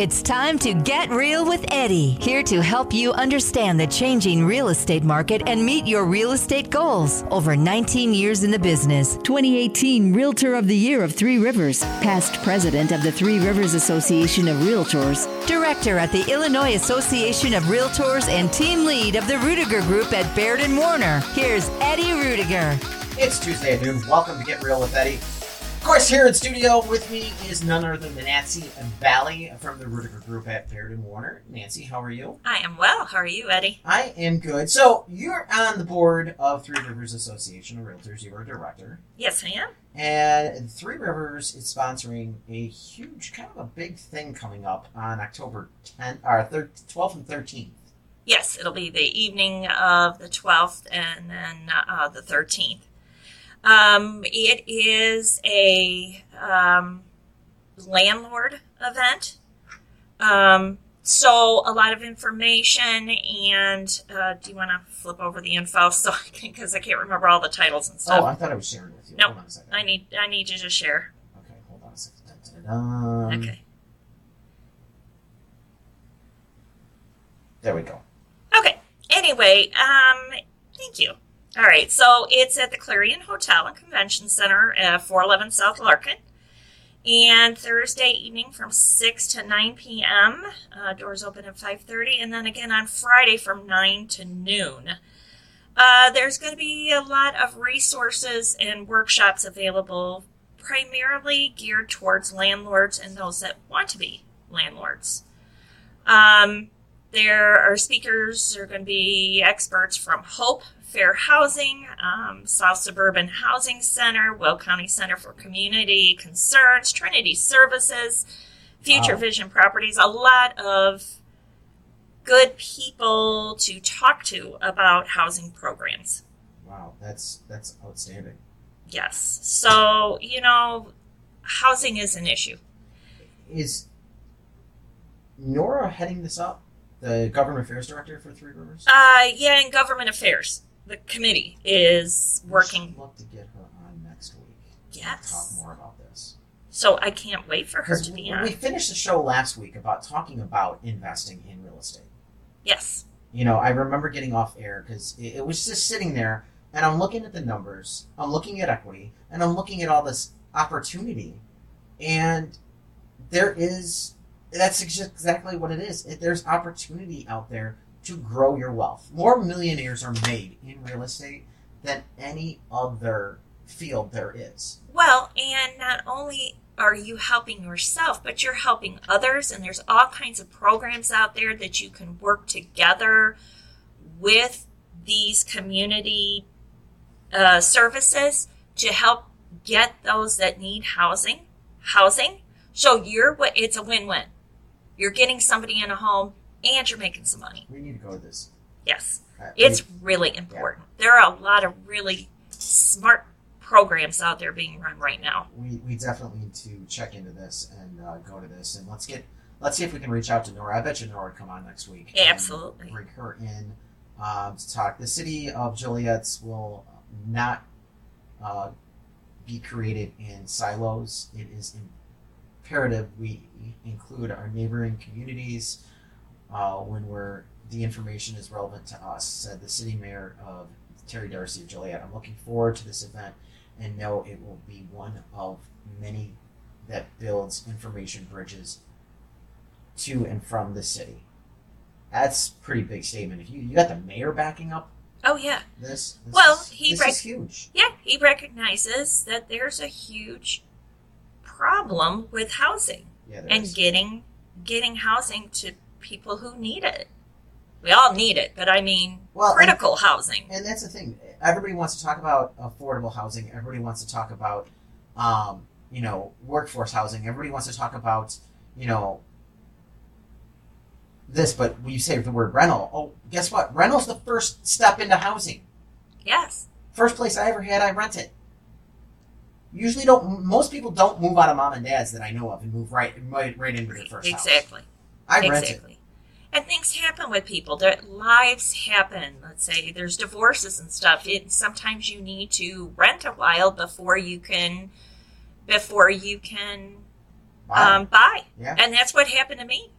It's time to get real with Eddie, here to help you understand the changing real estate market and meet your real estate goals. Over 19 years in the business. 2018 Realtor of the Year of Three Rivers, past president of the Three Rivers Association of Realtors, director at the Illinois Association of Realtors, and team lead of the Rudiger Group at Baird & Warner. Here's Eddie Rudiger. It's Tuesday at noon. Welcome to Get Real with Eddie. Of course, here in studio with me is none other than Nancy Bally from the Rudiger Group at Baird & Warner. Nancy, how are you? I am well. How are you, Eddie? I am good. So you're on the board of Three Rivers Association of Realtors. You are a director. Yes, I am. And Three Rivers is sponsoring a huge, kind of a big thing coming up on October 10th, or 12th and 13th. Yes, it'll be the evening of the 12th and then the 13th. It is a landlord event, so a lot of information. And do you want to flip over the info? So because I can't remember all the titles and stuff. Oh, I thought I was sharing with you. No, nope. I need you to share. Okay, hold on a second. Okay, there we go. Okay. Anyway, thank you. All right, so it's at the Clarion Hotel and Convention Center, 411 South Larkin. And Thursday evening from 6 to 9 p.m., doors open at 5:30, and then again on Friday from 9 to noon. There's going to be a lot of resources and workshops available, primarily geared towards landlords and those that want to be landlords. There are speakers. There are going to be experts from HOPE, Fair Housing, South Suburban Housing Center, Will County Center for Community Concerns, Trinity Services, Future Vision Properties. A lot of good people to talk to about housing programs. Wow, that's outstanding. Yes. So, you know, housing is an issue. Is Nora heading this up, the Government Affairs Director for Three Rivers? Yeah, and Government Affairs. The committee is working. I'd love to get her on next week. Yes. Talk more about this. So I can't wait for her to be on. We finished the show last week about talking about investing in real estate. Yes. You know, I remember getting off air because it was just sitting there, and I'm looking at the numbers, I'm looking at equity, and I'm looking at all this opportunity, and that's exactly what it is. There's opportunity out there to grow your wealth. More millionaires are made in real estate than any other field there is. Well, and not only are you helping yourself, but you're helping others, and there's all kinds of programs out there that you can work together with these community services to help get those that need housing. So it's a win-win. You're getting somebody in a home, and you're making some money. We need to go to this. Yes. It's really important. Yeah. There are a lot of really smart programs out there being run right now. We definitely need to check into this and go to this. And let's see if we can reach out to Nora. I bet you Nora would come on next week. Absolutely. Bring her in to talk. The city of Joliet will not be created in silos. It is imperative we include our neighboring communities when the information is relevant to us, said the city mayor of Terry Darcy of Joliet. I'm looking forward to this event and know it will be one of many that builds information bridges to and from the city. That's a pretty big statement. If you got the mayor backing up. Oh yeah. This is huge. Yeah, he recognizes that there's a huge problem with housing getting housing to people who need it. We all need it, but I mean critical housing. And that's the thing. Everybody wants to talk about affordable housing. Everybody wants to talk about, workforce housing. Everybody wants to talk about, this, but when you say the word rental, oh, guess what? Rental's the first step into housing. Yes. First place I ever had, I rented. Usually most people don't move out of mom and dad's that I know of and move right into their first house. Exactly. I rent it. And things happen with people. Their lives happen. Let's say there's divorces and stuff. Sometimes you need to rent a while before you can buy. Yeah. And that's what happened to me.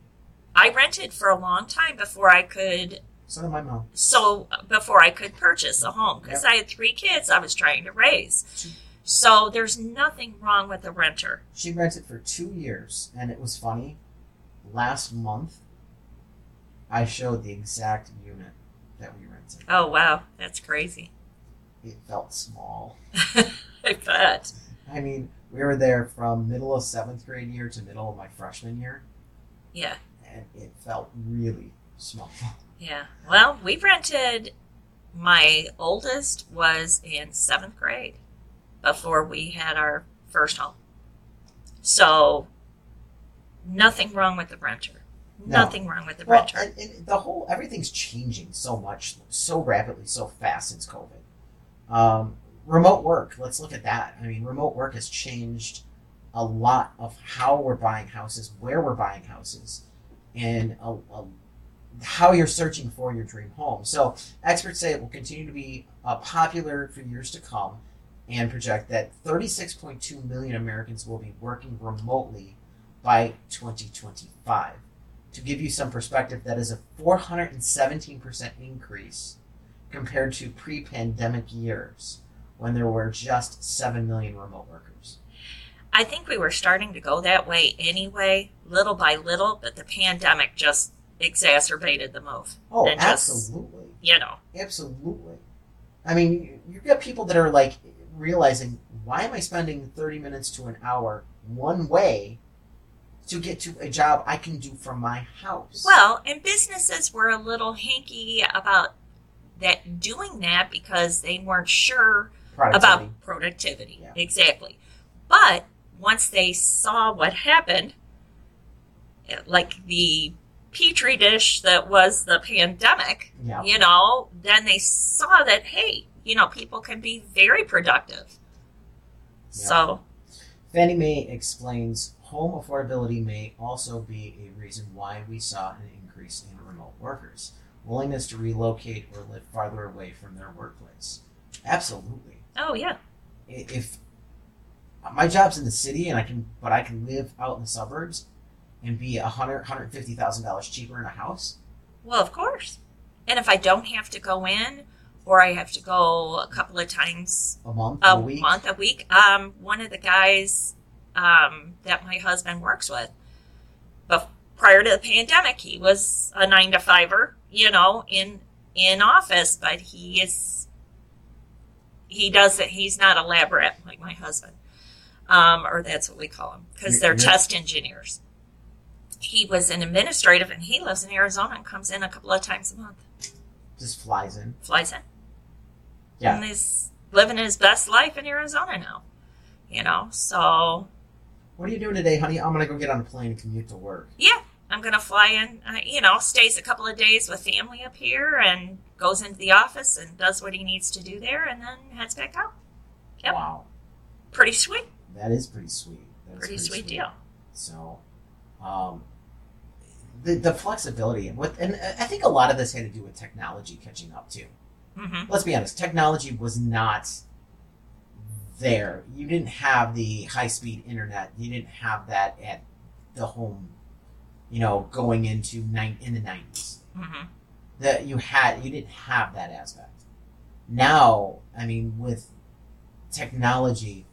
I rented for a long time before I could. So did my mom. So before I could purchase a home, because I had three kids I was trying to raise. So there's nothing wrong with a renter. She rented for 2 years, and it was funny. Last month, I showed the exact unit that we rented. Oh, wow. That's crazy. It felt small. I bet. I mean, we were there from middle of 7th grade year to middle of my freshman year. Yeah. And it felt really small. Yeah. Well, we rented, my oldest was in 7th grade before we had our first home. So, nothing wrong with the renter. Nothing wrong with the renter. And the whole, everything's changing so much, so rapidly, so fast since COVID. Remote work, let's look at that. I mean, remote work has changed a lot of how we're buying houses, where we're buying houses, and how you're searching for your dream home. So experts say it will continue to be popular for years to come, and project that 36.2 million Americans will be working remotely by 2025. To give you some perspective, that is a 417% increase compared to pre-pandemic years, when there were just 7 million remote workers. I think we were starting to go that way anyway, little by little, but the pandemic just exacerbated the move. Oh, and absolutely. Just, you know. Absolutely. I mean, you've got people that are like realizing, why am I spending 30 minutes to an hour one way to get to a job I can do from my house? Well, and businesses were a little hanky about that, doing that, because they weren't sure about productivity. Yeah. Exactly. But once they saw what happened, like the petri dish that was the pandemic, you know, then they saw that, hey, you know, people can be very productive. Yeah. So Fannie Mae explains home affordability may also be a reason why we saw an increase in remote workers' willingness to relocate or live farther away from their workplace. Absolutely. Oh, yeah. If my job's in the city and I can live out in the suburbs and be $150,000 cheaper in a house. Well, of course. And if I don't have to go in, or I have to go a couple of times a month, a week. One of the guys that my husband works with, but prior to the pandemic, he was a 9-to-5-er, you know, in office, but he's not a lab rat like my husband. Or that's what we call him, because they're test engineers. He was an administrative, and he lives in Arizona and comes in a couple of times a month. Just flies in. Yeah. And he's living his best life in Arizona now, you know, so. What are you doing today, honey? I'm going to go get on a plane and commute to work. Yeah. I'm going to fly in, you know, stays a couple of days with family up here and goes into the office and does what he needs to do there and then heads back out. Yep. Wow. Pretty sweet. That is pretty sweet. That's pretty sweet deal. So, the flexibility and I think a lot of this had to do with technology catching up too. Mm-hmm. Let's be honest, technology was not there. You didn't have the high-speed internet. You didn't have that at the home. You know, going into in the 90s, mm-hmm. that you didn't have that aspect. Now, I mean, with technology,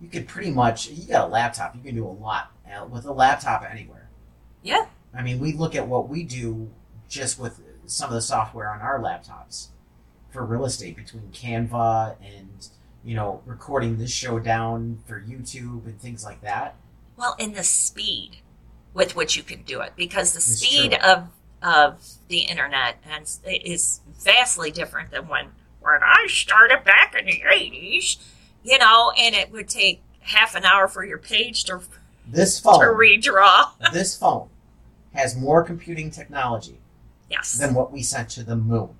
you could pretty much, you got a laptop, you can do a lot with a laptop anywhere. Yeah. I mean, we look at what we do just with some of the software on our laptops for real estate, between Canva and, you know, recording this show down for YouTube and things like that. Well, and the speed with which you can do it, because the speed of the internet is vastly different than when I started back in the 80s, you know, and it would take half an hour for your page to redraw. This phone has more computing technology than what we sent to the moon.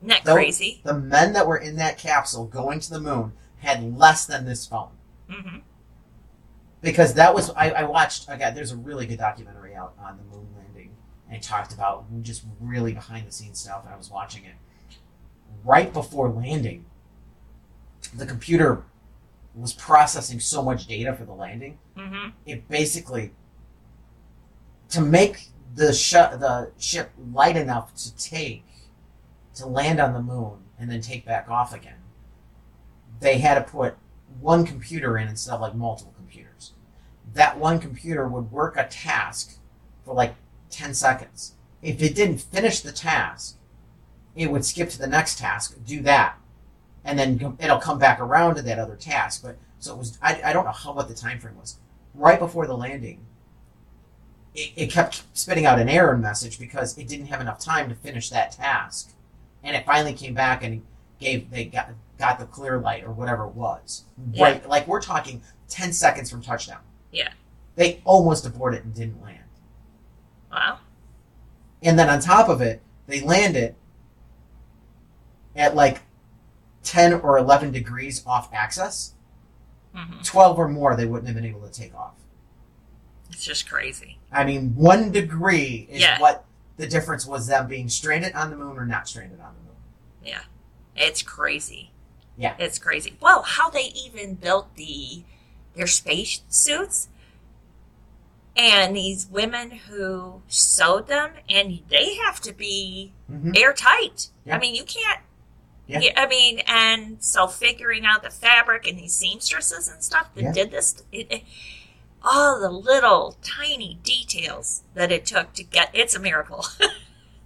Isn't that crazy? The men that were in that capsule going to the moon had less than this phone. Mm-hmm. Because that was, I watched, there's a really good documentary out on the moon landing, and it talked about just really behind the scenes stuff, and I was watching it. Right before landing, the computer was processing so much data for the landing, it basically, to make the ship light enough to land on the moon and then take back off again, they had to put one computer in instead of like multiple computers. That one computer would work a task for like 10 seconds. If it didn't finish the task, it would skip to the next task, do that, and then it'll come back around to that other task. But so it was. I don't know what the time frame was. Right before the landing, it kept spitting out an error message because it didn't have enough time to finish that task, and it finally came back and got the clear light or whatever it was. Yeah. Right, like we're talking 10 seconds from touchdown. Yeah, they almost aborted and didn't land. Wow. And then on top of it, they landed at like 10 or 11 degrees off axis. 12 or more, they wouldn't have been able to take off. It's just crazy. I mean, 1 degree is what the difference was, them being stranded on the moon or not stranded on the moon. Yeah. It's crazy. Yeah. It's crazy. Well, how they even built their space suits. And these women who sewed them, and they have to be airtight. Yeah. I mean, you can't. Yeah. I mean, and so figuring out the fabric and these seamstresses and stuff that did this, all the little tiny details that it took to get, it's a miracle.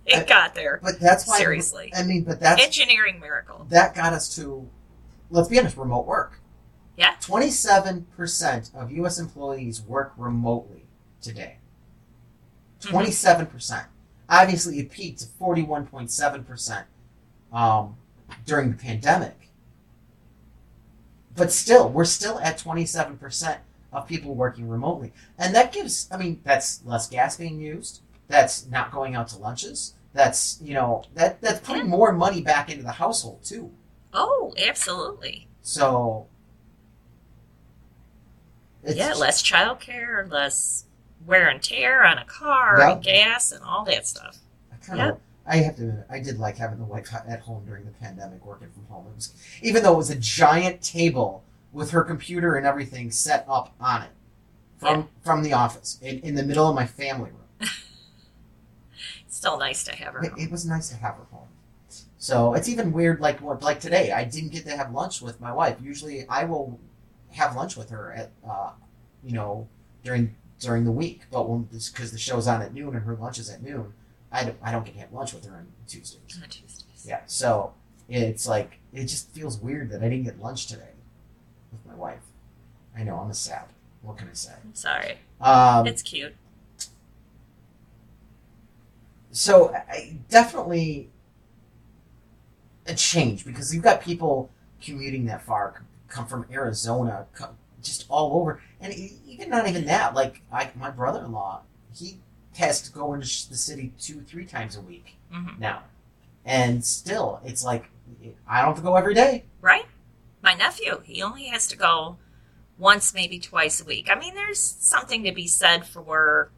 It got there. But that's why, seriously. I mean, but that's engineering miracle. That got us to, let's be honest, remote work. Yeah. 27% of U.S. employees work remotely today. 27%. Obviously, it peaked to 41.7% during the pandemic. But still, we're still at 27% of people working remotely. And that gives, I mean, that's less gas being used. That's not going out to lunches. That's, you know, that's putting more money back into the household, too. Oh, absolutely. So, it's, less childcare, less wear and tear on a car and gas and all that stuff. I have to admit, I did like having the wife at home during the pandemic, working from home. It was, even though it was a giant table with her computer and everything set up on it from the office in the middle of my family room. It's still nice to have her home. It was nice to have her home. So it's even weird, like today, I didn't get to have lunch with my wife. Usually I will have lunch with her at, you know, during the week, but because the show's on at noon and her lunch is at noon, I don't get to have lunch with her on Tuesdays. On Tuesdays. Yeah, so it's like, it just feels weird that I didn't get lunch today with my wife. I know, I'm a sap. What can I say? I'm sorry. It's cute. So definitely a change, because you've got people commuting that far, come from Arizona, just all over. And even not even that, like my brother-in-law, he has to go into the city 2-3 times a week now. And still, it's like, I don't have to go every day. Right. My nephew, he only has to go once, maybe twice a week. I mean, there's something to be said for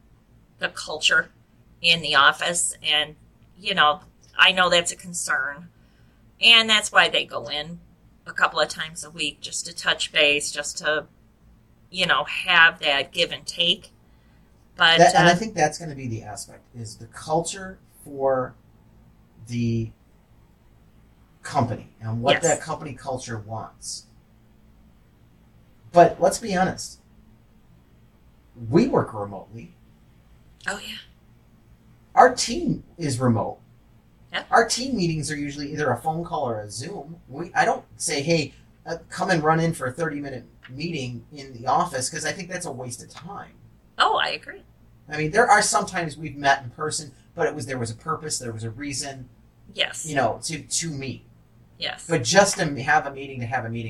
the culture in the office. And, you know, I know that's a concern. And that's why they go in a couple of times a week, just to touch base, just to, you know, have that give and take. But and I think that's going to be the aspect, is the culture for the company and what that company culture wants. But let's be honest. We work remotely. Oh, yeah. Our team is remote. Yeah. Our team meetings are usually either a phone call or a Zoom. I don't say, hey, come and run in for a 30-minute meeting in the office, because I think that's a waste of time. Oh, I agree. I mean, there are some times we've met in person, but there was a purpose, there was a reason. Yes. You know, to meet. Yes. But just to have a meeting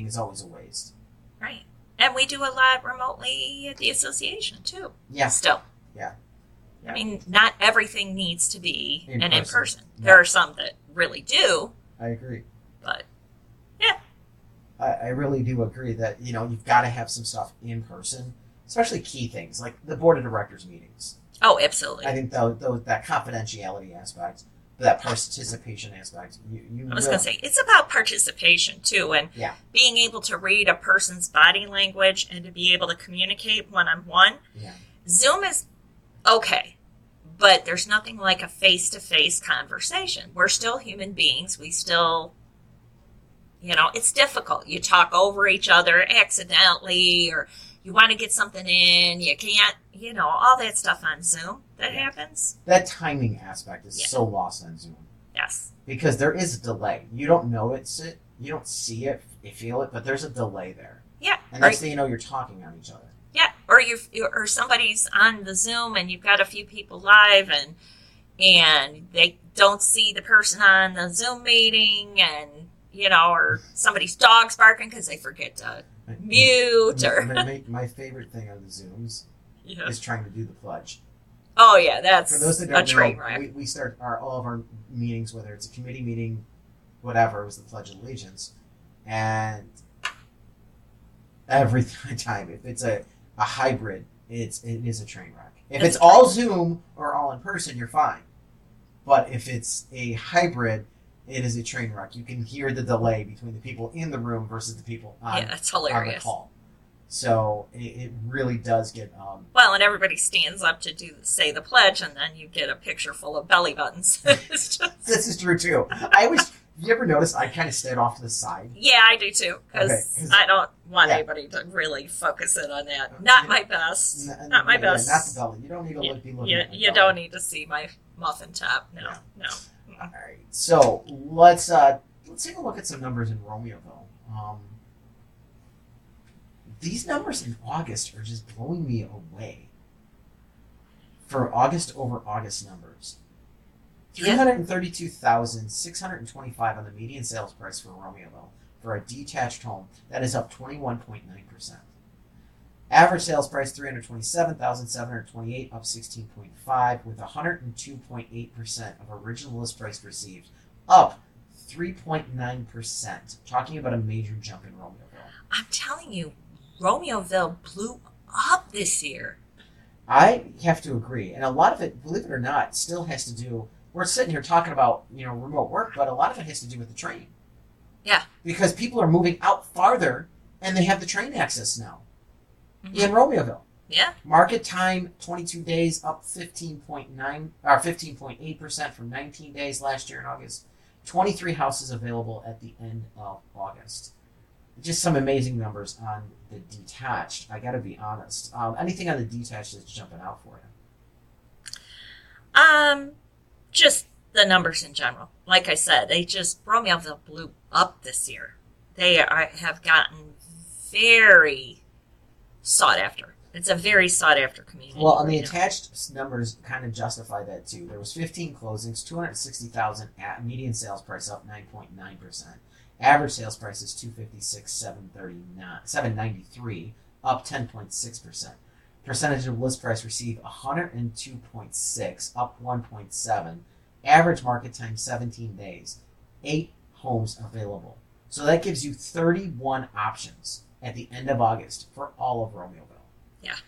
is always a waste. Right. And we do a lot remotely at the association, too. Yeah. Still. Yeah. I mean, not everything needs to be in person. Yeah. There are some that really do. I agree. But, yeah. I really do agree that, you know, you've got to have some stuff in person, especially key things like the board of directors meetings. Oh, absolutely. I think that confidentiality aspect, that participation aspect. I was going to say, it's about participation, too, and being able to read a person's body language and to be able to communicate one-on-one. Yeah. Zoom is okay, but there's nothing like a face-to-face conversation. We're still human beings. We still, you know, it's difficult. You talk over each other accidentally, or you want to get something in, you can't, you know, all that stuff on Zoom that happens. That timing aspect is so lost on Zoom. Yes. Because there is a delay. You don't notice it, you don't see it, you feel it, but there's a delay there. Yeah. And next thing you know, you're talking on each other. Yeah. Or or somebody's on the Zoom and you've got a few people live and they don't see the person on the Zoom meeting and, you know, or somebody's dog's barking because they forget to mute. Or my favorite thing on the Zooms is trying to do the pledge. Oh yeah, that's for those that don't know, wreck. We start all of our meetings, whether it's a committee meeting, whatever, it was the Pledge of Allegiance, and every time if it's a hybrid, it is a train wreck. If it's all Zoom or all in person, you're fine. But if it's a hybrid, it is a train wreck. You can hear the delay between the people in the room versus the people on the call. So it really does get... and everybody stands up to say the pledge, and then you get a picture full of belly buttons. This is true, too. You ever notice I kind of stayed off to the side? Yeah, I do, too, because I don't want anybody to really focus in on that. Not my best. Not the belly. You don't need to be looking at my belly. Don't need to see my muffin top. No. All right, so let's take a look at some numbers in Romeoville. These numbers in August are just blowing me away. For August-over-August numbers, $332,625 on the median sales price for Romeoville for a detached home. That is up 21.9%. Average sales price $327,728, up 16.5%, with 102.8% of original list price received, up 3.9%. Talking about a major jump in Romeoville. I'm telling you, Romeoville blew up this year. I have to agree, and a lot of it, believe it or not, still has to do. We're sitting here talking about remote work, but a lot of it has to do with the train. Yeah, because people are moving out farther, and they have the train access now. In Romeoville. Yeah. Market time, 22 days, up 15.8% from 19 days last year in August. 23 houses available at the end of August. Just some amazing numbers on the detached. I got to be honest. Anything on the detached that's jumping out for you? Just the numbers in general. Like I said, Romeoville blew up this year. They have gotten very... sought after. It's a very sought after community. Well, and the attached numbers kind of justify that too. There was 15 closings, $260,000 at median sales price up 9.9%. Average sales price is $256,793, up 10.6%. Percentage of list price received 102.6, up 1.7. Average market time 17 days. 8 homes available. So that gives you 31 options at the end of August for all of Romeoville. Yeah.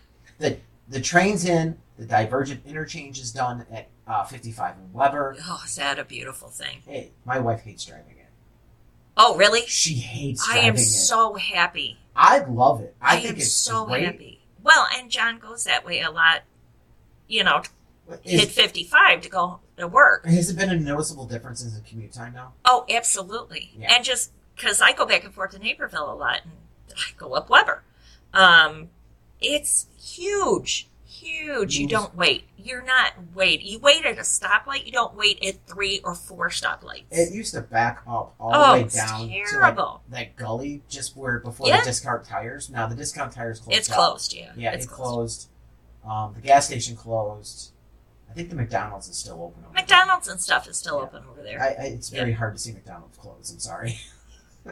The train's in, the divergent interchange is done at 55 and Weber. Oh, is that a beautiful thing? Hey, my wife hates driving it. Oh, really? She hates driving it. I am so happy. I love it. I think it's so great. Happy. Well, and John goes that way a lot, hit 55 to go to work. Has it been a noticeable difference in the commute time now? Oh, absolutely. Yeah. And just because I go back and forth to Naperville a lot and I go up Weber. It's huge, huge. You don't wait. You're not wait. You wait at a stoplight. You don't wait at 3 or 4 stoplights. It used to back up all the way down terrible. To that gully just where before the discount tires. Now the discount tires closed. It's closed. Yeah. Yeah, it's closed. The gas station closed. I think the McDonald's is still open. McDonald's and stuff is still open over there. It's very hard to see McDonald's close. I'm sorry.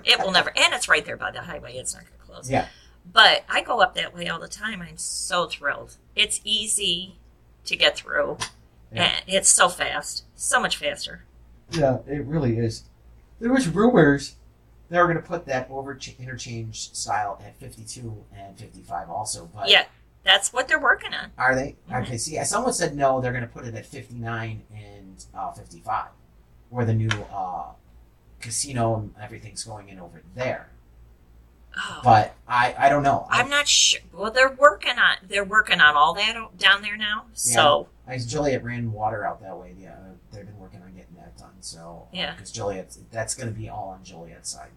It will never, and it's right there by the highway. It's not going to close. Yeah. But I go up that way all the time. I'm so thrilled. It's easy to get through, and it's so fast, so much faster. Yeah, it really is. There was rumors they were going to put that over interchange style at 52 and 55 also. But yeah, that's what they're working on. Are they? Mm-hmm. Okay, see, someone said no, they're going to put it at 59 and 55. where the new casino and everything's going in over there. Oh. But I don't know. I'm not sure. Well, they're working on all that down there now. So yeah. Joliet ran water out that way. Yeah, they've been working on getting that done. So yeah, because Joliet, that's going to be all on Joliet's side.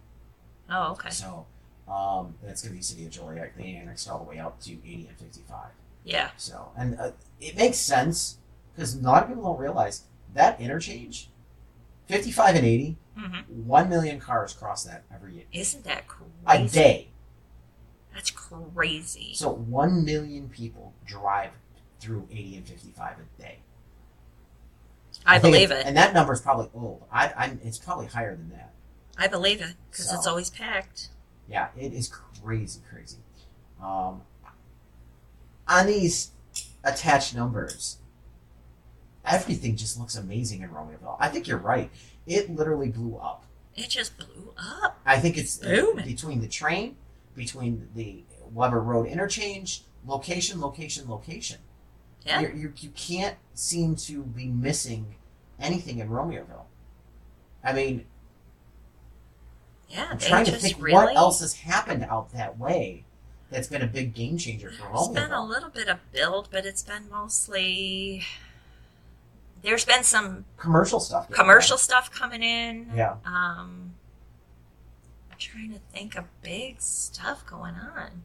Oh, okay. So that's going to be city of Joliet. They annexed all the way out to 80 and 55. Yeah. So and it makes sense because a lot of people don't realize that interchange, 55 and 80. Mm-hmm. 1 million cars cross that every year. Isn't that crazy? A day. That's crazy. So 1 million people drive through 80 and 55 a day. I believe it. And that number is probably old. It's probably higher than that. I believe it because it's always packed. Yeah, it is crazy. On these attached numbers, everything just looks amazing in Romeoville. I think you're right. It literally blew up. It just blew up. I think it's between the train, between the Weber Road interchange, location. Yeah. You can't seem to be missing anything in Romeoville. I mean, yeah, I'm trying to think what else has happened out that way that's been a big game changer for Romeoville. There's been a little bit of build, but it's been mostly... There's been some commercial stuff coming in. Yeah. I'm trying to think of big stuff going on.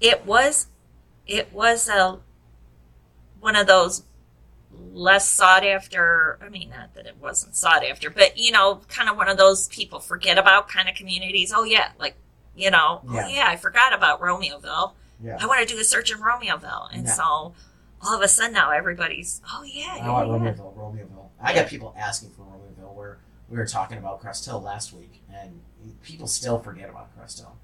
It was one of those less sought after. I mean, not that it wasn't sought after, but kind of one of those people forget about kind of communities. Oh yeah, like yeah. Oh yeah, I forgot about Romeoville. Yeah. I want to do a search in Romeoville, and so. All of a sudden now everybody's, Romeoville. I got people asking for Romeoville. We were talking about Crest Hill last week, and people still forget about Crest Hill.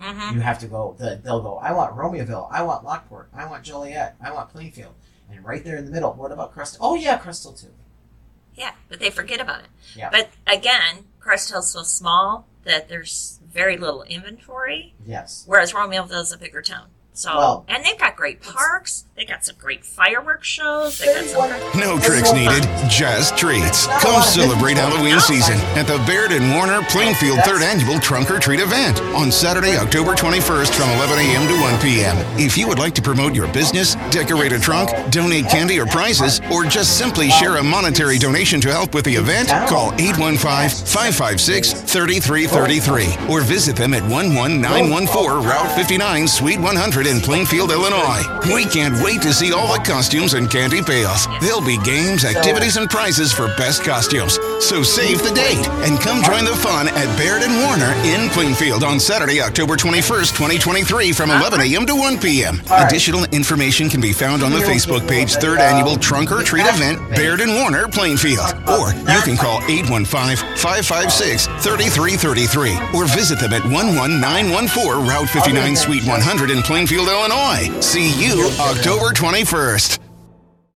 Mm-hmm. You have to go, they'll go, I want Romeoville, I want Lockport, I want Joliet, I want Plainfield. And right there in the middle, what about Crest Hill? Oh, yeah, Crest Hill too. Yeah, but they forget about it. Yeah. But again, Crest Hill's so small that there's very little inventory. Yes. Whereas Romeoville's a bigger town. So, and they've got great parks. They got some great fireworks shows. They got some no tricks needed, just treats. Come celebrate Halloween season at the Baird and Warner Plainfield 3rd Annual Trunk or Treat event on Saturday, October 21st from 11 a.m. to 1 p.m. If you would like to promote your business, decorate a trunk, donate candy or prizes, or just simply share a monetary donation to help with the event, call 815-556-3333 or visit them at 11914 Route 59, Suite 100 in Plainfield, Illinois. We can't wait to see all the costumes and candy payoffs. There'll be games, activities, and prizes for best costumes. So save the date and come join the fun at Baird and Warner in Plainfield on Saturday, October 21st, 2023 from 11 a.m. to 1 p.m. Additional information can be found on the Facebook page 3rd Annual Trunk or Treat event, Baird and Warner, Plainfield. Or you can call 815-556-3333 or visit them at 11914 Route 59, Suite 100 in Plainfield, Illinois. See you October 21st.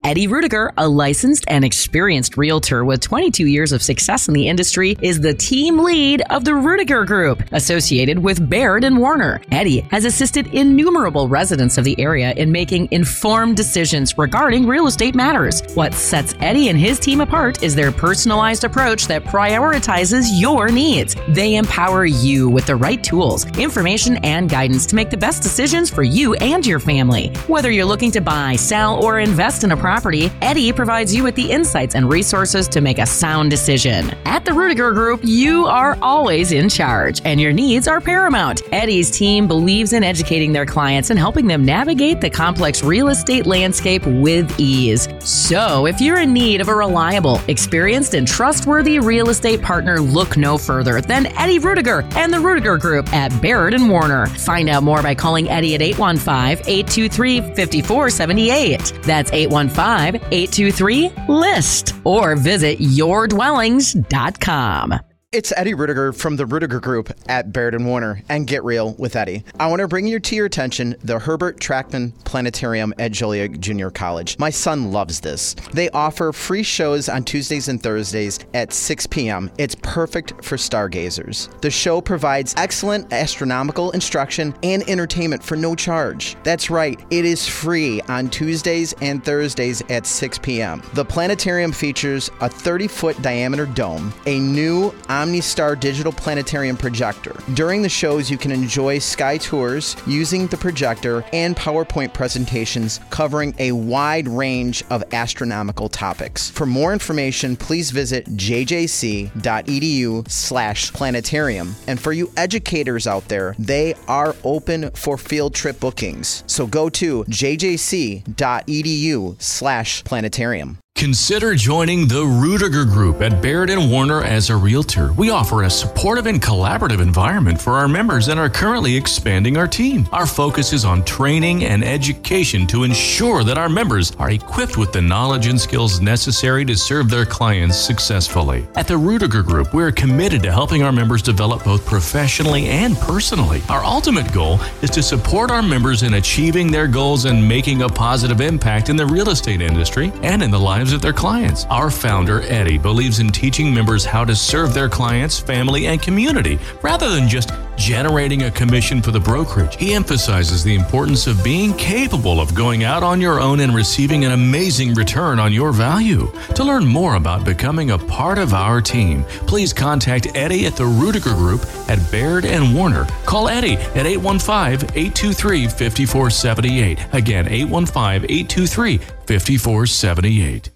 Eddie Rudiger, a licensed and experienced realtor with 22 years of success in the industry, is the team lead of the Rudiger Group, associated with Baird and Warner. Eddie has assisted innumerable residents of the area in making informed decisions regarding real estate matters. What sets Eddie and his team apart is their personalized approach that prioritizes your needs. They empower you with the right tools, information, and guidance to make the best decisions for you and your family. Whether you're looking to buy, sell, or invest in a property, Eddie provides you with the insights and resources to make a sound decision. At the Rudiger Group, you are always in charge, and your needs are paramount. Eddie's team believes in educating their clients and helping them navigate the complex real estate landscape with ease. So, if you're in need of a reliable, experienced, and trustworthy real estate partner, look no further than Eddie Rudiger and the Rudiger Group at Baird & Warner. Find out more by calling Eddie at 815-823-5478. That's 815-823-5478. 823-LIST or visit yourdwellings.com. It's Eddie Rudiger from the Rudiger Group at Baird & Warner, and Get Real with Eddie. I want to bring you to your attention the Herbert Trachman Planetarium at Joliet Junior College. My son loves this. They offer free shows on Tuesdays and Thursdays at 6 p.m. It's perfect for stargazers. The show provides excellent astronomical instruction and entertainment for no charge. That's right, it is free on Tuesdays and Thursdays at 6 p.m. The planetarium features a 30-foot diameter dome, a new Omnistar Digital Planetarium Projector. During the shows, you can enjoy sky tours using the projector and PowerPoint presentations covering a wide range of astronomical topics. For more information, please visit jjc.edu/planetarium. And for you educators out there, they are open for field trip bookings. So go to jjc.edu/planetarium. Consider joining the Rudiger Group at Baird & Warner as a realtor. We offer a supportive and collaborative environment for our members and are currently expanding our team. Our focus is on training and education to ensure that our members are equipped with the knowledge and skills necessary to serve their clients successfully. At the Rudiger Group, we are committed to helping our members develop both professionally and personally. Our ultimate goal is to support our members in achieving their goals and making a positive impact in the real estate industry and in the lives of their clients. Our founder, Eddie, believes in teaching members how to serve their clients, family, and community rather than just generating a commission for the brokerage. He emphasizes the importance of being capable of going out on your own and receiving an amazing return on your value. To learn more about becoming a part of our team, please contact Eddie at the Rudiger Group at Baird & Warner. Call Eddie at 815-823-5478. Again, 815-823-5478.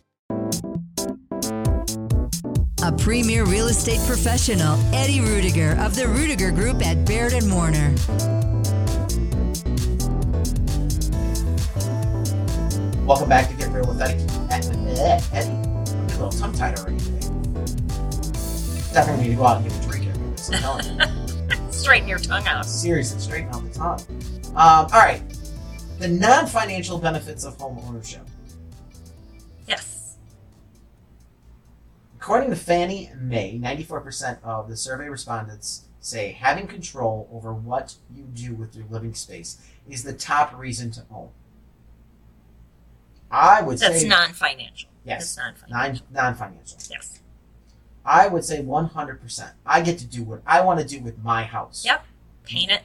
A premier real estate professional, Eddie Rudiger of the Rudiger Group at Baird & Warner. Welcome back to Get Real with Eddie. Eddie, I'm a little tongue-tied already today. Definitely need to go out and get a drink every once in a while. Straighten your tongue out. Seriously, straighten out the tongue. All right. The non-financial benefits of home ownership. Yes. According to Fannie Mae, 94% of the survey respondents say having control over what you do with your living space is the top reason to own. I would say... That's non-financial. Yes. That's non-financial. Non-financial. Yes. I would say 100%. I get to do what I want to do with my house. Yep. Paint it,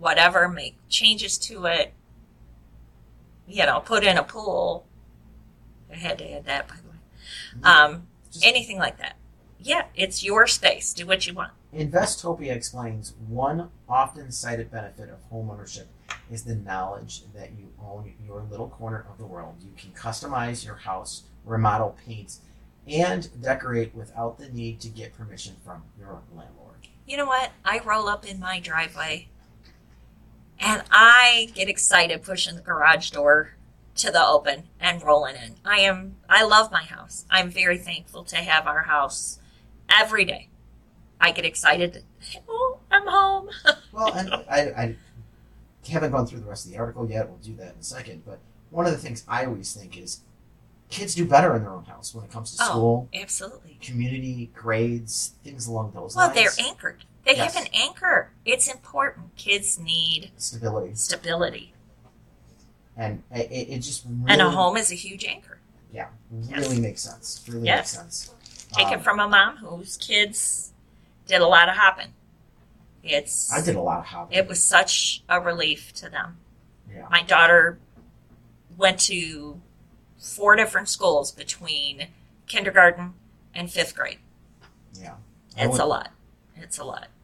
whatever, make changes to it. You know, put in a pool. I had to add that, by the way. Anything like that. Yeah, it's your space. Do what you want. Investopia explains one often cited benefit of homeownership is the knowledge that you own your little corner of the world. You can customize your house, remodel, paint, and decorate without the need to get permission from your landlord. You know what? I roll up in my driveway, and I get excited pushing the garage door to the open and rolling in. I love my house. I'm very thankful to have our house every day. I get excited. Oh, I'm home. Well, and I haven't gone through the rest of the article yet. We'll do that in a second. But one of the things I always think is kids do better in their own house when it comes to school. Absolutely. Community, grades, things along those lines. Well, they're anchored. They have an anchor. It's important. Kids need stability. And it just really... And a home is a huge anchor. Yeah. Really makes sense. Really makes sense. Take it from a mom whose kids did a lot of hopping. I did a lot of hopping. It was such a relief to them. Yeah. My daughter went to 4 different schools between kindergarten and 5th grade. Yeah. It's a lot.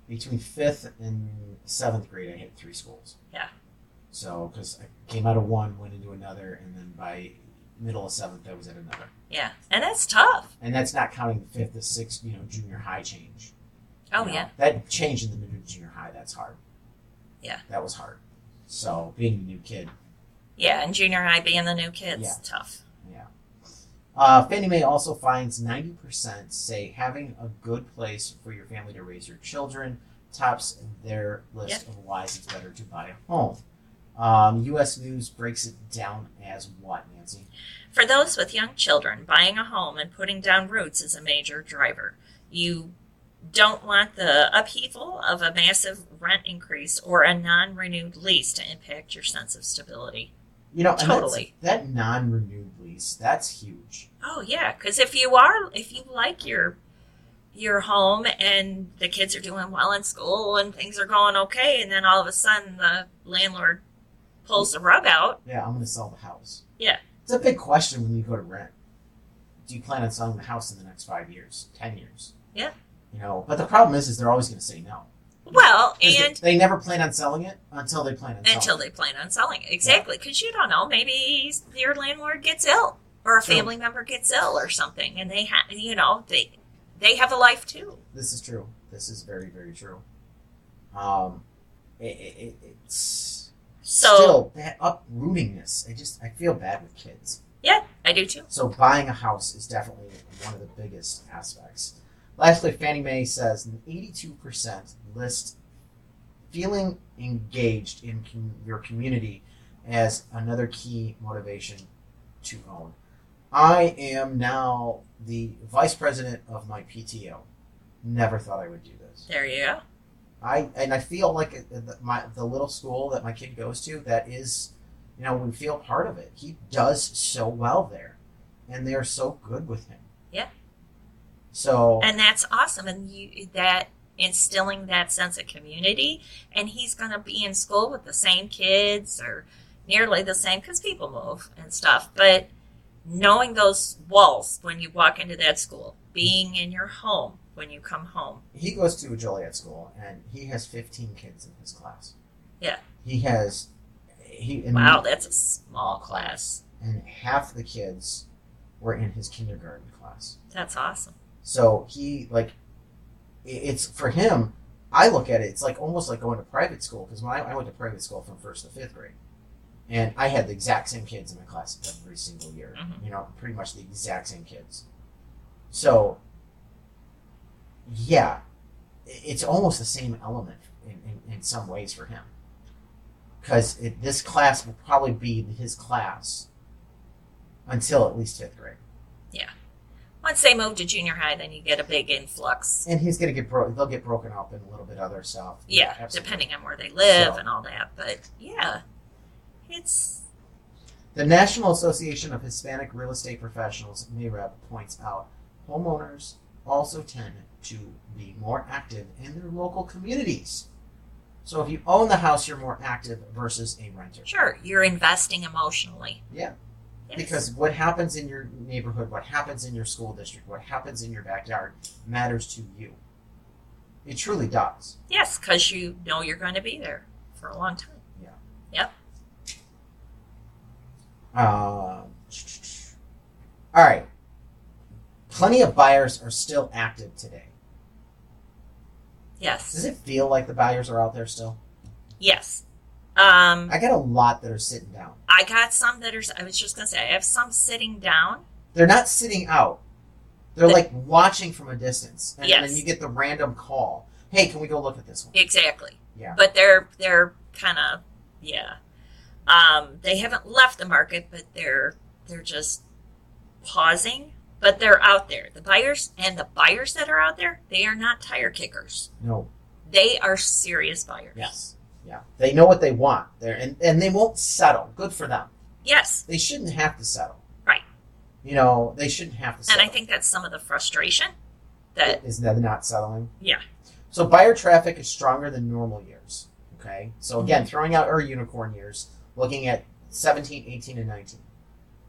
Between 5th and 7th grade, I hit 3 schools. Yeah. So, because I came out of one, went into another, and then by middle of 7th, I was at another. Yeah, and that's tough. And that's not counting the 5th to 6th, junior high change. Oh, yeah. That change in the middle of junior high, that's hard. Yeah. That was hard. So, being the new kid. Yeah, and junior high being the new kid's tough. Yeah. Fannie Mae also finds 90% say having a good place for your family to raise your children tops their list of why it's better to buy a home. U.S. News breaks it down as what, Nancy? For those with young children, buying a home and putting down roots is a major driver. You don't want the upheaval of a massive rent increase or a non-renewed lease to impact your sense of stability. You know, totally. That non-renewed lease, that's huge. Oh, yeah, because if you like your home and the kids are doing well in school and things are going okay, and then all of a sudden the landlord pulls the rug out. Yeah, I'm going to sell the house. Yeah. It's a big question when you go to rent. Do you plan on selling the house in the next 5 years, 10 years? Yeah. You know, but the problem is they're always going to say no. Well, and... They never plan on selling it until they plan on selling it. Until they plan on selling it, exactly. Because you don't know, maybe your landlord gets ill or a family member gets ill or something, and they have a life too. This is true. This is very, very true. It's so, still that uprootingness. I feel bad with kids. Yeah, I do too. So buying a house is definitely one of the biggest aspects. Lastly, Fannie Mae says 82% list feeling engaged in your community as another key motivation to own. I am now the vice president of my PTO. Never thought I would do this. There you go. I feel like the little school that my kid goes to, that is, you know, we feel part of it. He does so well there, and they are so good with him. Yeah. So, and that's awesome, and that instilling that sense of community, and he's going to be in school with the same kids or nearly the same because people move and stuff. But knowing those walls when you walk into that school, being in your home when you come home. He goes to a Joliet school, and he has 15 kids in his class. Yeah, he has. Wow, that's a small class. And half the kids were in his kindergarten class. That's awesome. So he, like, it's for him, I look at it, it's like almost like going to private school, because when I went to private school from 1st to 5th grade, and I had the exact same kids in my class every single year, mm-hmm. You know, pretty much the exact same kids. So, yeah, it's almost the same element in some ways for him, because this class will probably be his class until at least 5th grade. Yeah. Once they move to junior high, then you get a big influx. And he's going to they'll get broken up in a little bit other stuff. Yeah, absolutely. Depending on where they live and all that. But yeah, it's... The National Association of Hispanic Real Estate Professionals, NAREP, points out homeowners also tend to be more active in their local communities. So if you own the house, you're more active versus a renter. Sure, you're investing emotionally. Yeah. Yes. Because what happens in your neighborhood, what happens in your school district, what happens in your backyard matters to you. It truly does. Yes, because you know you're going to be there for a long time. Yeah. Yep. All right. Plenty of buyers are still active today. Yes. Does it feel like the buyers are out there still? Yes. I got a lot that are sitting down. I got some that are, I was just going to say, I have some sitting down. They're not sitting out. They're like watching from a distance. And yes. Then you get the random call. Hey, can we go look at this one? Exactly. Yeah. But they're kind of, yeah. They haven't left the market, but they're just pausing. But they're out there. The buyers and the buyers that are out there, they are not tire kickers. No. They are serious buyers. Yes. Yeah, they know what they want there, and they won't settle. Good for them. Yes, they shouldn't have to settle. Right. You know, they shouldn't have to settle. And I think that's some of the frustration that is them not settling. Yeah. So buyer traffic is stronger than normal years. Okay. So again, throwing out our unicorn years, looking at 17, 18, and 19,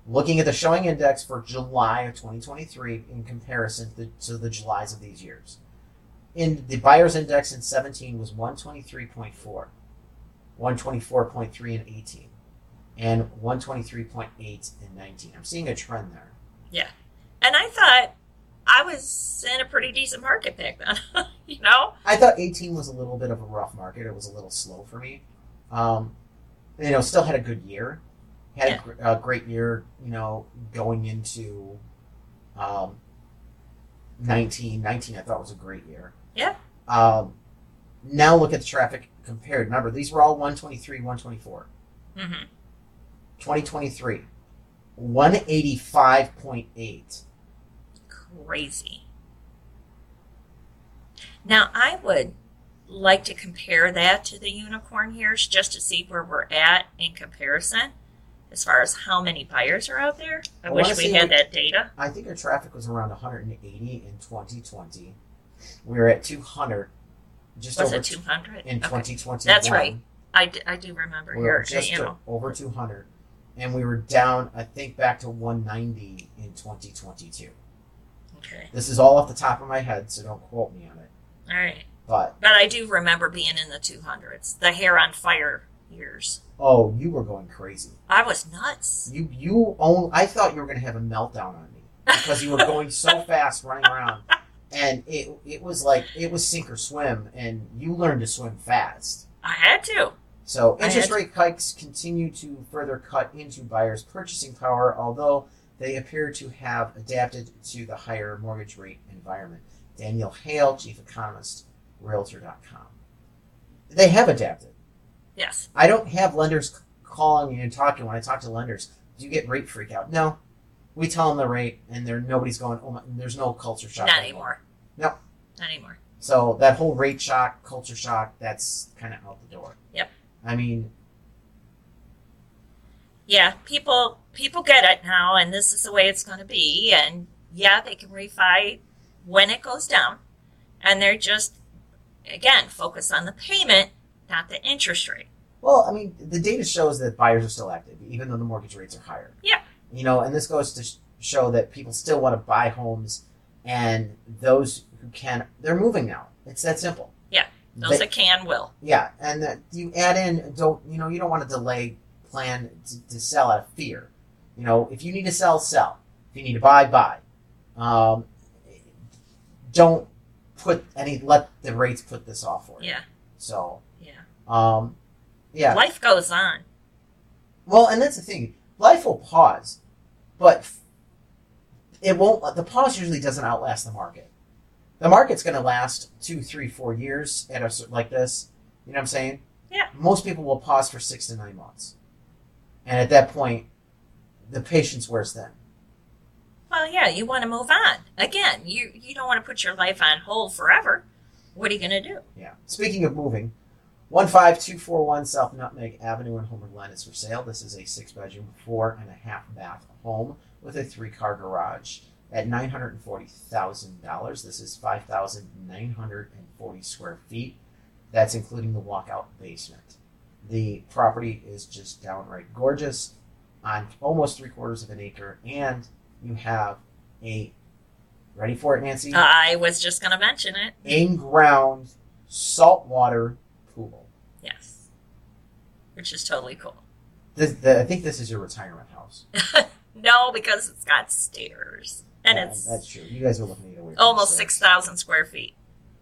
looking at the showing index for July of 2023 in comparison to the Julys of these years. In the buyer's index in 17 was 123.4. 124.3 in 18, and 123.8 in 19. I'm seeing a trend there. Yeah. And I thought I was in a pretty decent market back then, you know? I thought 18 was a little bit of a rough market. It was a little slow for me. You know, still had a good year. A great year, you know, going into 19. 19 I thought was a great year. Yeah. Now look at the traffic compared. Remember, these were all 123, 124. Mm-hmm. 2023, 185.8. Crazy. Now, I would like to compare that to the unicorn years just to see where we're at in comparison as far as how many buyers are out there. I wish we had that data. I think our traffic was around 180 in 2020. We were at 200. Just was over it 200? In 2021. That's right. I do remember. We were just over 200. And we were down, I think, back to 190 in 2022. Okay. This is all off the top of my head, so don't quote me on it. All right. But I do remember being in the 200s, the hair on fire years. Oh, you were going crazy. I was nuts. I thought you were going to have a meltdown on me because you were going so fast running around. And it was like, it was sink or swim, and you learned to swim fast. I had to. So interest rate hikes continue to further cut into buyers' purchasing power, although they appear to have adapted to the higher mortgage rate environment. Daniel Hale, chief economist, Realtor.com. They have adapted. Yes. I don't have lenders calling and talking. When I talk to lenders, do you get rate freak out? No. We tell them the rate, and nobody's going, oh my, there's no culture shock. Not anymore. No. Not anymore. So that whole rate shock, culture shock, that's kind of out the door. Yep. I mean. Yeah, people get it now, and this is the way it's going to be. And, yeah, they can refi when it goes down. And they're just, again, focused on the payment, not the interest rate. Well, I mean, the data shows that buyers are still active, even though the mortgage rates are higher. Yeah. You know, and this goes to show that people still want to buy homes, and those who can, they're moving now. It's that simple. Yeah. Those that can will. Yeah. And that you add in, you don't want to delay plan to sell out of fear. You know, if you need to sell, sell. If you need to buy, buy. Don't let the rates put this off for you. Yeah. So. Yeah. Yeah. Life goes on. Well, and that's the thing. Life will pause, but it won't. The pause usually doesn't outlast the market. The market's going to last 2, 3, 4 years at a like this. You know what I'm saying? Yeah. Most people will pause for 6 to 9 months, and at that point, the patience wears thin. Well, yeah, you want to move on. Again, you don't want to put your life on hold forever. What are you going to do? Yeah. Speaking of moving, 15241 South Nutmeg Avenue in Homer Glen is for sale. This is a 6-bedroom, 4.5-bath home with a 3-car garage at $940,000. This is 5,940 square feet. That's including the walkout basement. The property is just downright gorgeous on almost 3/4 of an acre, and you have a, ready for it, Nancy? I was just going to mention it. In-ground saltwater pool. Yes. Which is totally cool. I think this is your retirement house. No, because it's got stairs. And yeah, that's true. You guys are looking at it away. Almost 6,000 square feet.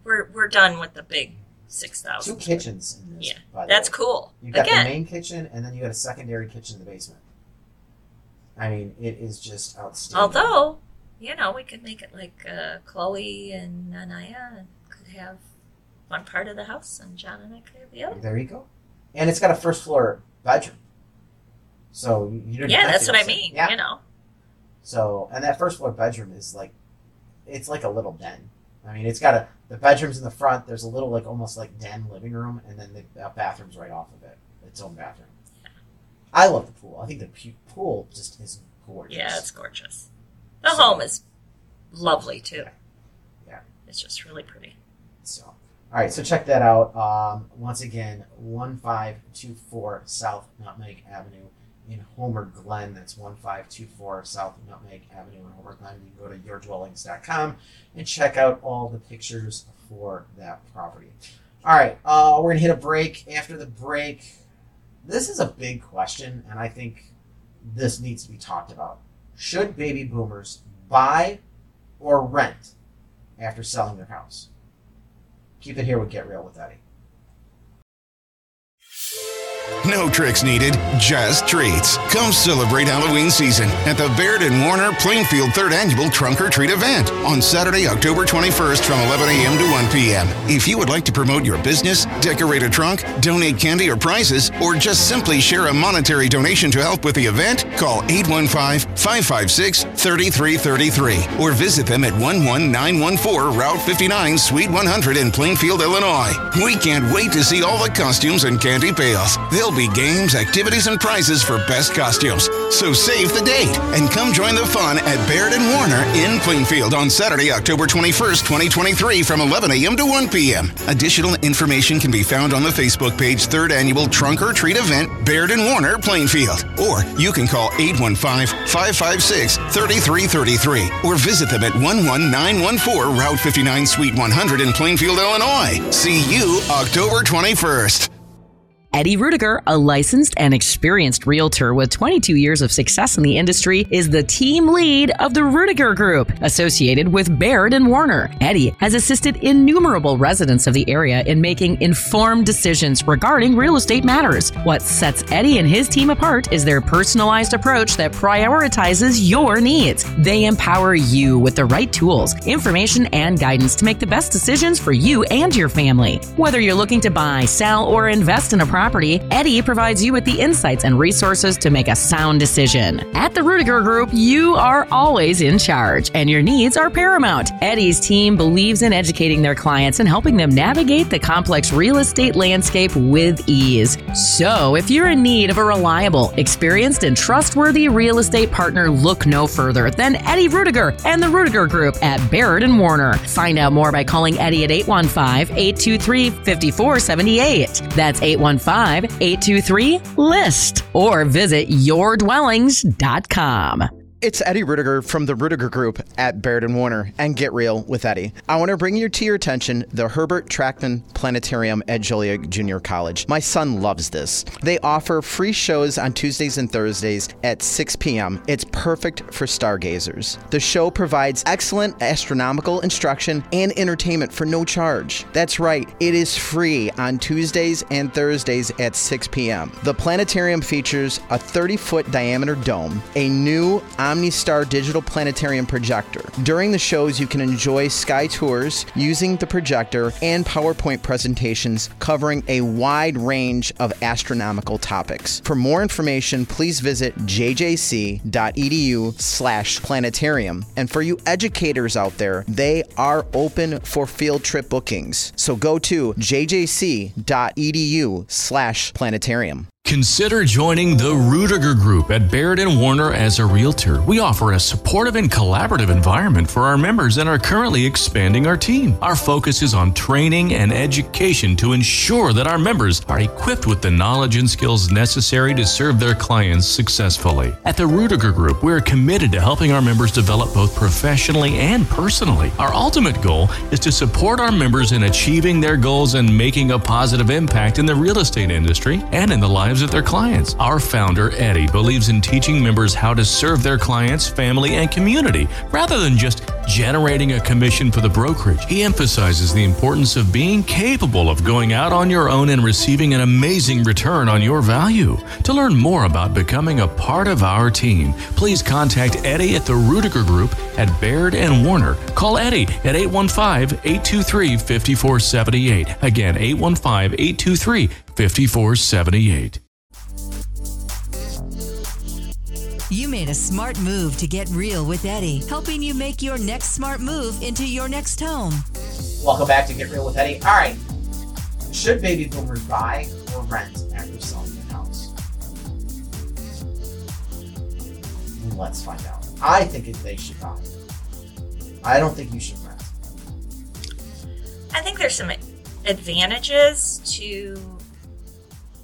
We're done with the big 6,000. 2 kitchens in this. Yeah, that's cool. You've got the main kitchen, and then you got a secondary kitchen in the basement. I mean, it is just outstanding. Although, you know, we could make it like Chloe and Anaya could have one part of the house, and John and I could have the other. There you go. And it's got a first floor bedroom. So you don't. Yeah, that's what I mean. Yeah. You know. So, and that first floor bedroom is like, it's like a little den. I mean, it's got the bedroom's in the front. There's a little like almost like den living room, and then the bathroom's right off of it. Its own bathroom. I love the pool. I think the pool just is gorgeous. Yeah, it's gorgeous. The home is lovely, too. Yeah. It's just really pretty. So, all right, so check that out. Once again, 1524 South Nutmeg Avenue in Homer Glen. That's 1524 South Nutmeg Avenue in Homer Glen. You can go to yourdwellings.com and check out all the pictures for that property. All right, we're going to hit a break. After the break, this is a big question, and I think this needs to be talked about. Should baby boomers buy or rent after selling their house? Keep it here with Get Real with Eddie. No tricks needed, just treats. Come celebrate Halloween season at the Baird & Warner Plainfield 3rd Annual Trunk or Treat event on Saturday, October 21st from 11 a.m. to 1 p.m. If you would like to promote your business, decorate a trunk, donate candy or prizes, or just simply share a monetary donation to help with the event, call 815-556-3333 or visit them at 11914 Route 59 Suite 100 in Plainfield, Illinois. We can't wait to see all the costumes and candy payoffs. There'll be games, activities, and prizes for best costumes. So save the date and come join the fun at Baird & Warner in Plainfield on Saturday, October 21st, 2023 from 11 a.m. to 1 p.m. Additional information can be found on the Facebook page 3rd Annual Trunk or Treat event, Baird & Warner, Plainfield. Or you can call 815-556-3333 or visit them at 11914 Route 59 Suite 100 in Plainfield, Illinois. See you October 21st. Eddie Rudiger, a licensed and experienced realtor with 22 years of success in the industry, is the team lead of the Rudiger Group, associated with Baird and Warner. Eddie has assisted innumerable residents of the area in making informed decisions regarding real estate matters. What sets Eddie and his team apart is their personalized approach that prioritizes your needs. They empower you with the right tools, information, and guidance to make the best decisions for you and your family. Whether you're looking to buy, sell, or invest in a property, Eddie provides you with the insights and resources to make a sound decision. At the Rudiger Group, you are always in charge, and your needs are paramount. Eddie's team believes in educating their clients and helping them navigate the complex real estate landscape with ease. So, if you're in need of a reliable, experienced, and trustworthy real estate partner, look no further than Eddie Rudiger and the Rudiger Group at Baird & Warner. Find out more by calling Eddie at 815-823-5478. That's 815-823-LIST or visit yourdwellings.com. It's Eddie Rudiger from the Rudiger Group at Baird & Warner, and get real with Eddie. I want to bring to your attention the Herbert Trachman Planetarium at Joliet Junior College. My son loves this. They offer free shows on Tuesdays and Thursdays at 6 p.m. It's perfect for stargazers. The show provides excellent astronomical instruction and entertainment for no charge. That's right, it is free on Tuesdays and Thursdays at 6 p.m. The planetarium features a 30-foot diameter dome, a new Omnistar Digital Planetarium Projector. During the shows, you can enjoy sky tours using the projector and PowerPoint presentations covering a wide range of astronomical topics. For more information, please visit jjc.edu/planetarium. And for you educators out there, they are open for field trip bookings. So go to jjc.edu/planetarium. Consider joining the Rudiger Group at Baird & Warner as a realtor. We offer a supportive and collaborative environment for our members and are currently expanding our team. Our focus is on training and education to ensure that our members are equipped with the knowledge and skills necessary to serve their clients successfully. At the Rudiger Group, we are committed to helping our members develop both professionally and personally. Our ultimate goal is to support our members in achieving their goals and making a positive impact in the real estate industry and in the lives of their clients. Our founder, Eddie, believes in teaching members how to serve their clients, family, and community rather than just generating a commission for the brokerage. He emphasizes the importance of being capable of going out on your own and receiving an amazing return on your value. To learn more about becoming a part of our team, please contact Eddie at the Rudiger Group at Baird & Warner. Call Eddie at 815-823-5478. Again, 815-823-5478. You made a smart move to get real with Eddie, helping you make your next smart move into your next home. Welcome back to Get Real with Eddie. All right. Should baby boomers buy or rent after selling their house? Let's find out. I think they should buy. I don't think you should rent. I think there's some advantages to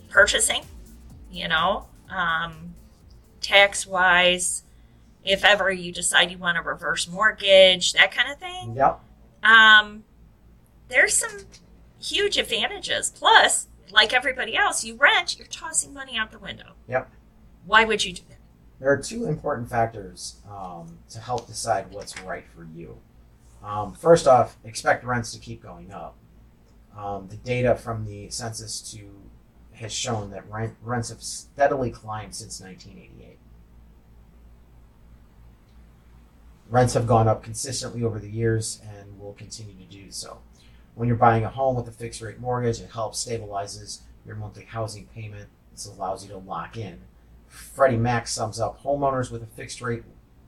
purchasing, tax-wise, if ever you decide you want a reverse mortgage, that kind of thing. Yep. There's some huge advantages. Plus, like everybody else, you rent, you're tossing money out the window. Yep. Why would you do that? There are two important factors to help decide what's right for you. First off, expect rents to keep going up. The data from the census to has shown that rents have steadily climbed since 1988. Rents have gone up consistently over the years and will continue to do so. When you're buying a home with a fixed rate mortgage, it helps stabilizes your monthly housing payment. This allows you to lock in. Freddie Mac sums up, homeowners with a fixed rate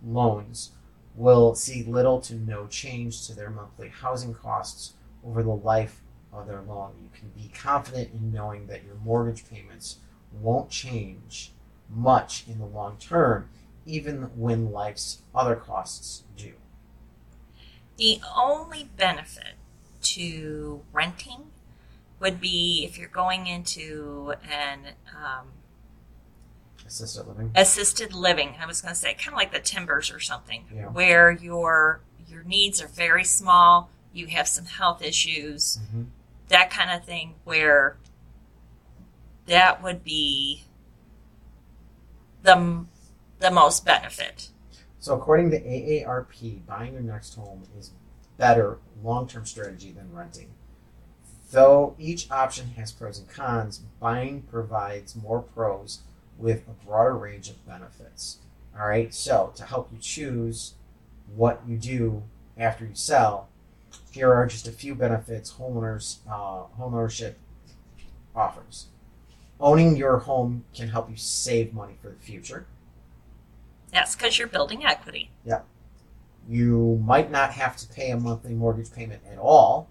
loans will see little to no change to their monthly housing costs over the life of their loan. You can be confident in knowing that your mortgage payments won't change much in the long term, even when life's other costs do. The only benefit to renting would be if you're going into an assisted living. I was going to say kind of like the Timbers or something, where your needs are very small. You have some health issues, that kind of thing, where that would be the most benefit. So according to AARP, buying your next home is better long-term strategy than renting. Though each option has pros and cons, buying provides more pros with a broader range of benefits. All right, so to help you choose what you do after you sell, here are just a few benefits homeownership offers. Owning your home can help you save money for the future. That's because you're building equity. Yeah. You might not have to pay a monthly mortgage payment at all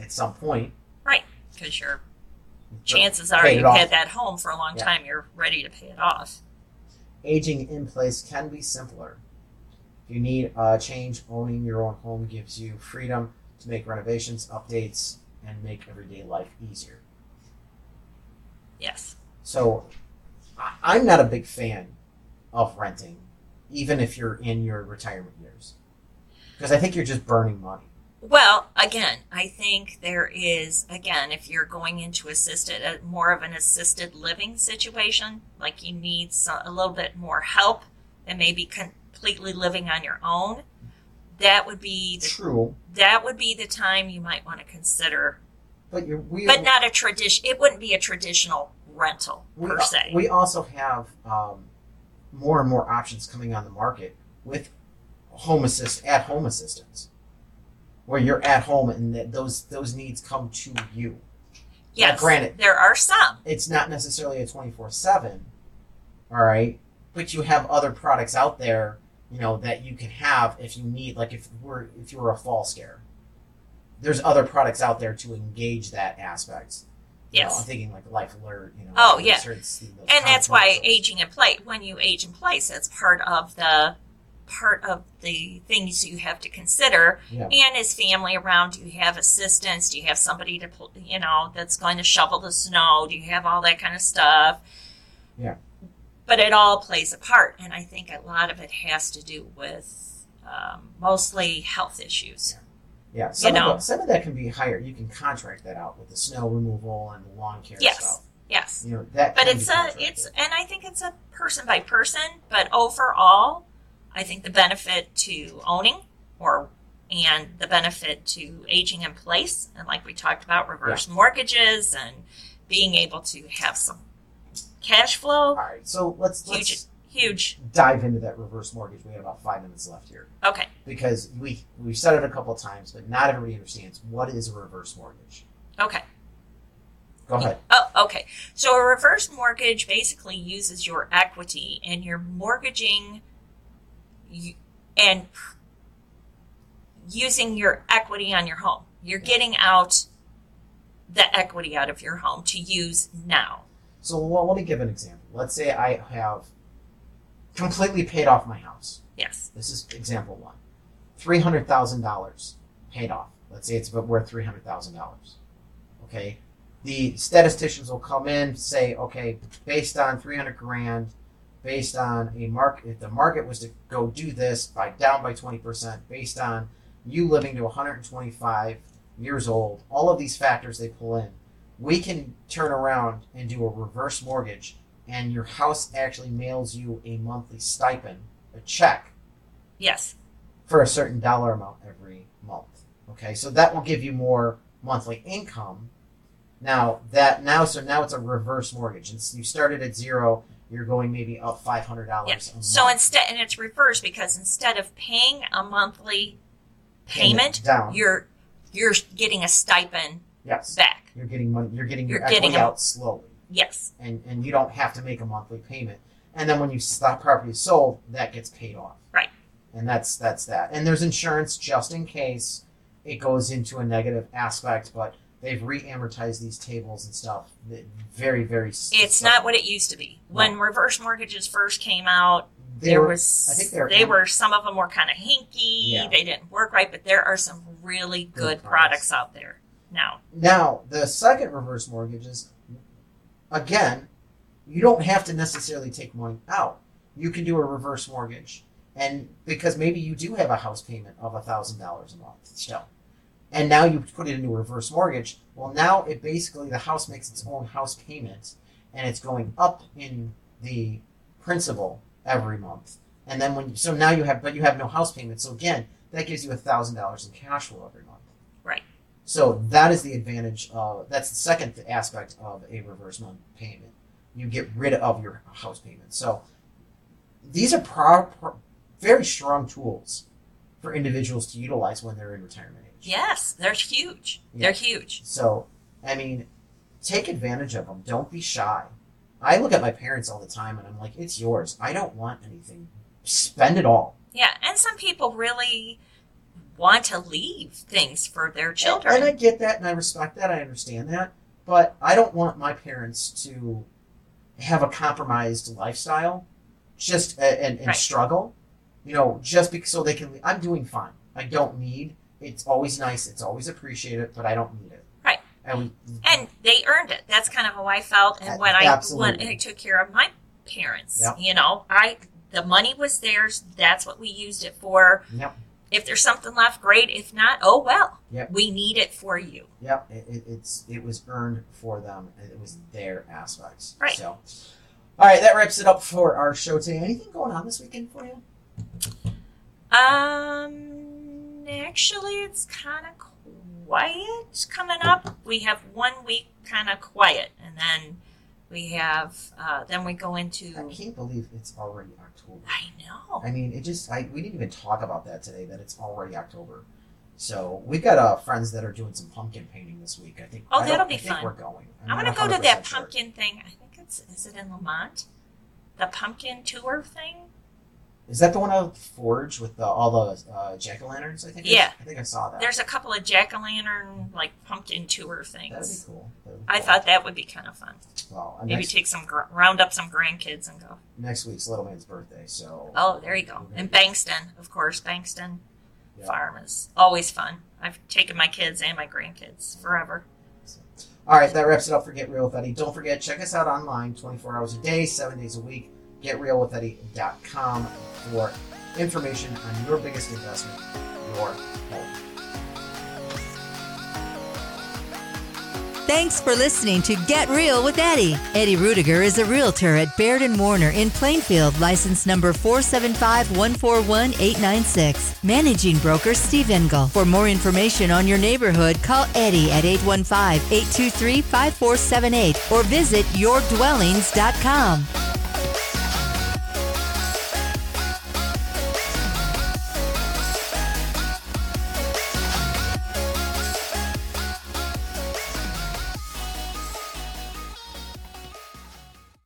at some point. Right, because your chances are you've had that home for a long time. You're ready to pay it off. Aging in place can be simpler. If you need a change, owning your own home gives you freedom to make renovations, updates, and make everyday life easier. Yes. So I'm not a big fan of renting, even if you're in your retirement years, because I think you're just burning money. Well, again, I think there is, again, if you're going into more of an assisted living situation, like you need a little bit more help than maybe completely living on your own, that would be true. That would be the time you might want to consider. But not a tradition. It wouldn't be a traditional rental per se. We also have more and more options coming on the market with at-home assistance, where you're at home and that those needs come to you. Yes, now, granted, there are some. It's not necessarily a 24/7, all right, but you have other products out there, you know, that you can have if you need. Like if you were a fall scare, there's other products out there to engage that aspect. Yes. You know, I'm thinking like Life Alert, you know. Oh, yeah. And that's why aging in place, when you age in place, that's part of the things you have to consider. Yeah. And is family around? Do you have assistance? Do you have somebody to, you know, that's going to shovel the snow? Do you have all that kind of stuff? Yeah. But it all plays a part. And I think a lot of it has to do with mostly health issues. Yeah. Yeah, some of that can be higher. You can contract that out with the snow removal and the lawn care stuff. Yes, you know that. But and I think it's a person by person. But overall, I think the benefit to owning and the benefit to aging in place, and like we talked about, reverse mortgages and being able to have some cash flow. All right, so let's dive into that reverse mortgage. We have about 5 minutes left here. Okay. Because we've said it a couple of times, but not everybody understands what is a reverse mortgage. Okay. Go ahead. Oh, okay. So a reverse mortgage basically uses your equity and you're mortgaging and using your equity on your home. You're getting out the equity out of your home to use now. So let me give an example. Let's say I have completely paid off my house. Yes. This is example one. $300,000 paid off. Let's say it's worth $300,000. Okay. The statisticians will come in, say, okay, based on $300,000, based on a market, if the market was to go do this by down by 20%, based on you living to 125 years old, all of these factors they pull in, we can turn around and do a reverse mortgage. And your house actually mails you a monthly stipend, a check. Yes. For a certain dollar amount every month. Okay, so that will give you more monthly income Now it's a reverse mortgage. You started at zero. You're going maybe up $500 a month. So instead, and it's reversed because instead of paying a monthly payment, you're getting a stipend back. You're getting money. You're getting your equity out slowly. Yes. And you don't have to make a monthly payment. And then when you stop property sold, that gets paid off. Right. And that's that. And there's insurance just in case it goes into a negative aspect, but they've re-amortized these tables and stuff. Very, very... It's not what it used to be. No. When reverse mortgages first came out, some of them were kind of hinky. Yeah. They didn't work right, but there are some really good products out there now. Now, the second reverse mortgages, again, you don't have to necessarily take money out. You can do a reverse mortgage, and because maybe you do have a house payment of $1,000 a month still. And now you put it into a reverse mortgage. Well, now it basically, the house makes its own house payment, and it's going up in the principal every month. And then you have no house payment. So again, that gives you $1,000 in cash flow every month. Right. So that is the advantage of, that's the second aspect of a reverse month payment. You get rid of your house payment. So these are very strong tools for individuals to utilize when they're in retirement. Yes, they're huge. Yeah. They're huge. So, I mean, take advantage of them. Don't be shy. I look at my parents all the time, and I'm like, it's yours. I don't want anything. Spend it all. Yeah, and some people really want to leave things for their children. And I get that, and I respect that. I understand that. But I don't want my parents to have a compromised lifestyle and struggle, just because so they can leave. I'm doing fine. I don't need... It's always nice. It's always appreciated, but I don't need it. Right. And they earned it. That's kind of how I felt. And when I took care of my parents, yep. The money was theirs. That's what we used it for. Yep. If there's something left, great. If not, oh, well, yep. We need it for you. Yep. It was earned for them. It was their aspects. Right. So, all right. That wraps it up for our show today. Anything going on this weekend for you? Actually, it's kind of quiet coming up. We have 1 week kind of quiet, and then we have, then we go into... I can't believe it's already October. I know. I mean, we didn't even talk about that today, that it's already October. So we've got friends that are doing some pumpkin painting this week, I think. Oh, that'll be fun. I think we're going. I'm going to go to that pumpkin thing. I think is it in Lamont? The pumpkin tour thing? Is that the one out of the forge with all the jack-o'-lanterns, I think? Yeah. I think I saw that. There's a couple of jack-o'-lantern, pumpkin tour things. That would be cool. I thought that would be kind of fun. Well, maybe round up some grandkids and go. Next week's Little Man's birthday, so... Oh, there you go. And Bankston, of course. Bankston Farm is always fun. I've taken my kids and my grandkids forever. All right, that wraps it up for Get Real with Eddie. Don't forget, check us out online 24 hours a day, 7 days a week. GetRealWithEddie.com for information on your biggest investment, your home. Thanks for listening to Get Real with Eddie. Eddie Rudiger is a realtor at Baird & Warner in Plainfield, license number 475141896. Managing broker Steve Engel. For more information on your neighborhood, call Eddie at 815-823-5478 or visit yourdwellings.com.